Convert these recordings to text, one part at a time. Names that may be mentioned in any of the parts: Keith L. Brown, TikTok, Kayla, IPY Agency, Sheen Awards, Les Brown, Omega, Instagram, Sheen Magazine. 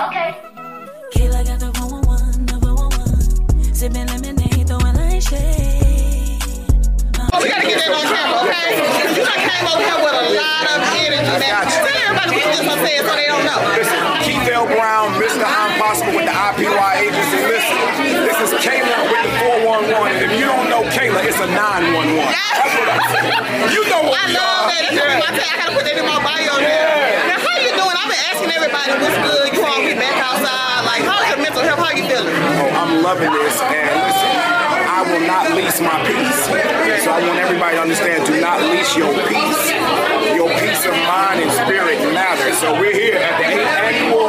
Okay. Kayla got the 111, the 111. Sipping lemonade, throwing light shade. We gotta get that on camera, okay? You done came over here with a lot of energy, man. Tell everybody what you just been saying so they don't know. Listen, Keith L. Brown, Mr. I'm Possible with the IPY Agency. Listen, this is Kayla with the 411. And if you don't know Kayla, it's a 911. That's what I'm saying. You know what I love are. That. That's what I said. I had to put that in my bio there. Yeah. Now, how you doing? I've been asking everybody what's good. You all be back outside. Like, how's your mental health? How you feeling? Oh, I'm loving this. And listen, I will not lease my peace. So I want everybody to understand, do not lease your peace. Your peace of mind and spirit matters. So we're here at the 8th annual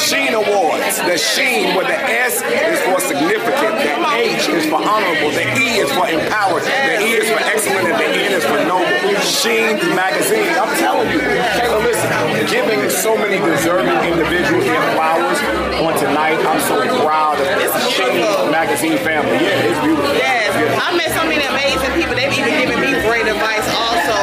Sheen Awards. The Sheen with the S is for significant, the H is for honorable, the E is for empowered, the E is for excellent, and the N is for noble. Sheen Magazine. I'm telling you, Kayla, listen, giving so many deserving individuals their flowers on tonight. I'm so proud of this Sheen Magazine family. Yeah, it's beautiful. Yes, I met so many amazing people. They've even given me great advice also.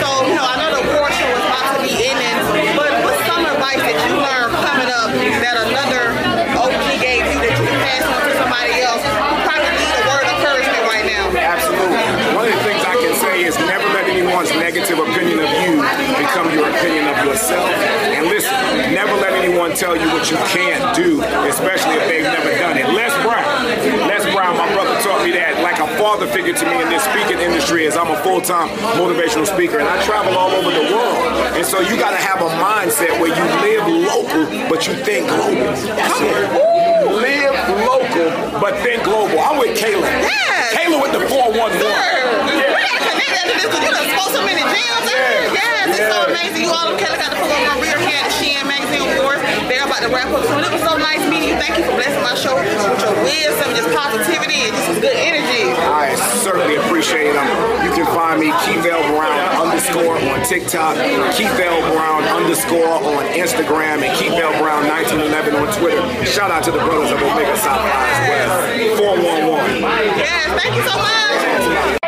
So, you know, I know the award show is about to be ending, but what's some advice that you learned coming up that another OG gave you that you can pass on to somebody else who probably needs a word of encouragement right now? Absolutely. One of the things I can say is never let anyone's negative opinion of you become your opinion of yourself. And listen, never let anyone tell you what you can't do, especially if they've never done it. Les Brown, my brother, taught me that like a father figure to me in this speaking industry, as I'm a full-time motivational speaker and I travel all over the world. And so you got to have a mindset where you live local, but you think global. That's it. Live local, but think global. I'm with Kayla. Yes. Kayla with the 411. You done spoke so many jams. Yes, it's so amazing. You all of Kayla got to put on my rear here at Sheen Magazine Awards. They're about to wrap up. So it was so nice meeting you. Thank you for blessing my show with your wisdom, just positivity, and just some good energy. I certainly appreciate it. You can find me, Keith L. Brown _ on TikTok, Keith L. Brown _ on Instagram, and Keith L. Brown 1911 on Twitter. Shout out to the brothers of Omega South as well. 411. Yes, thank you so much.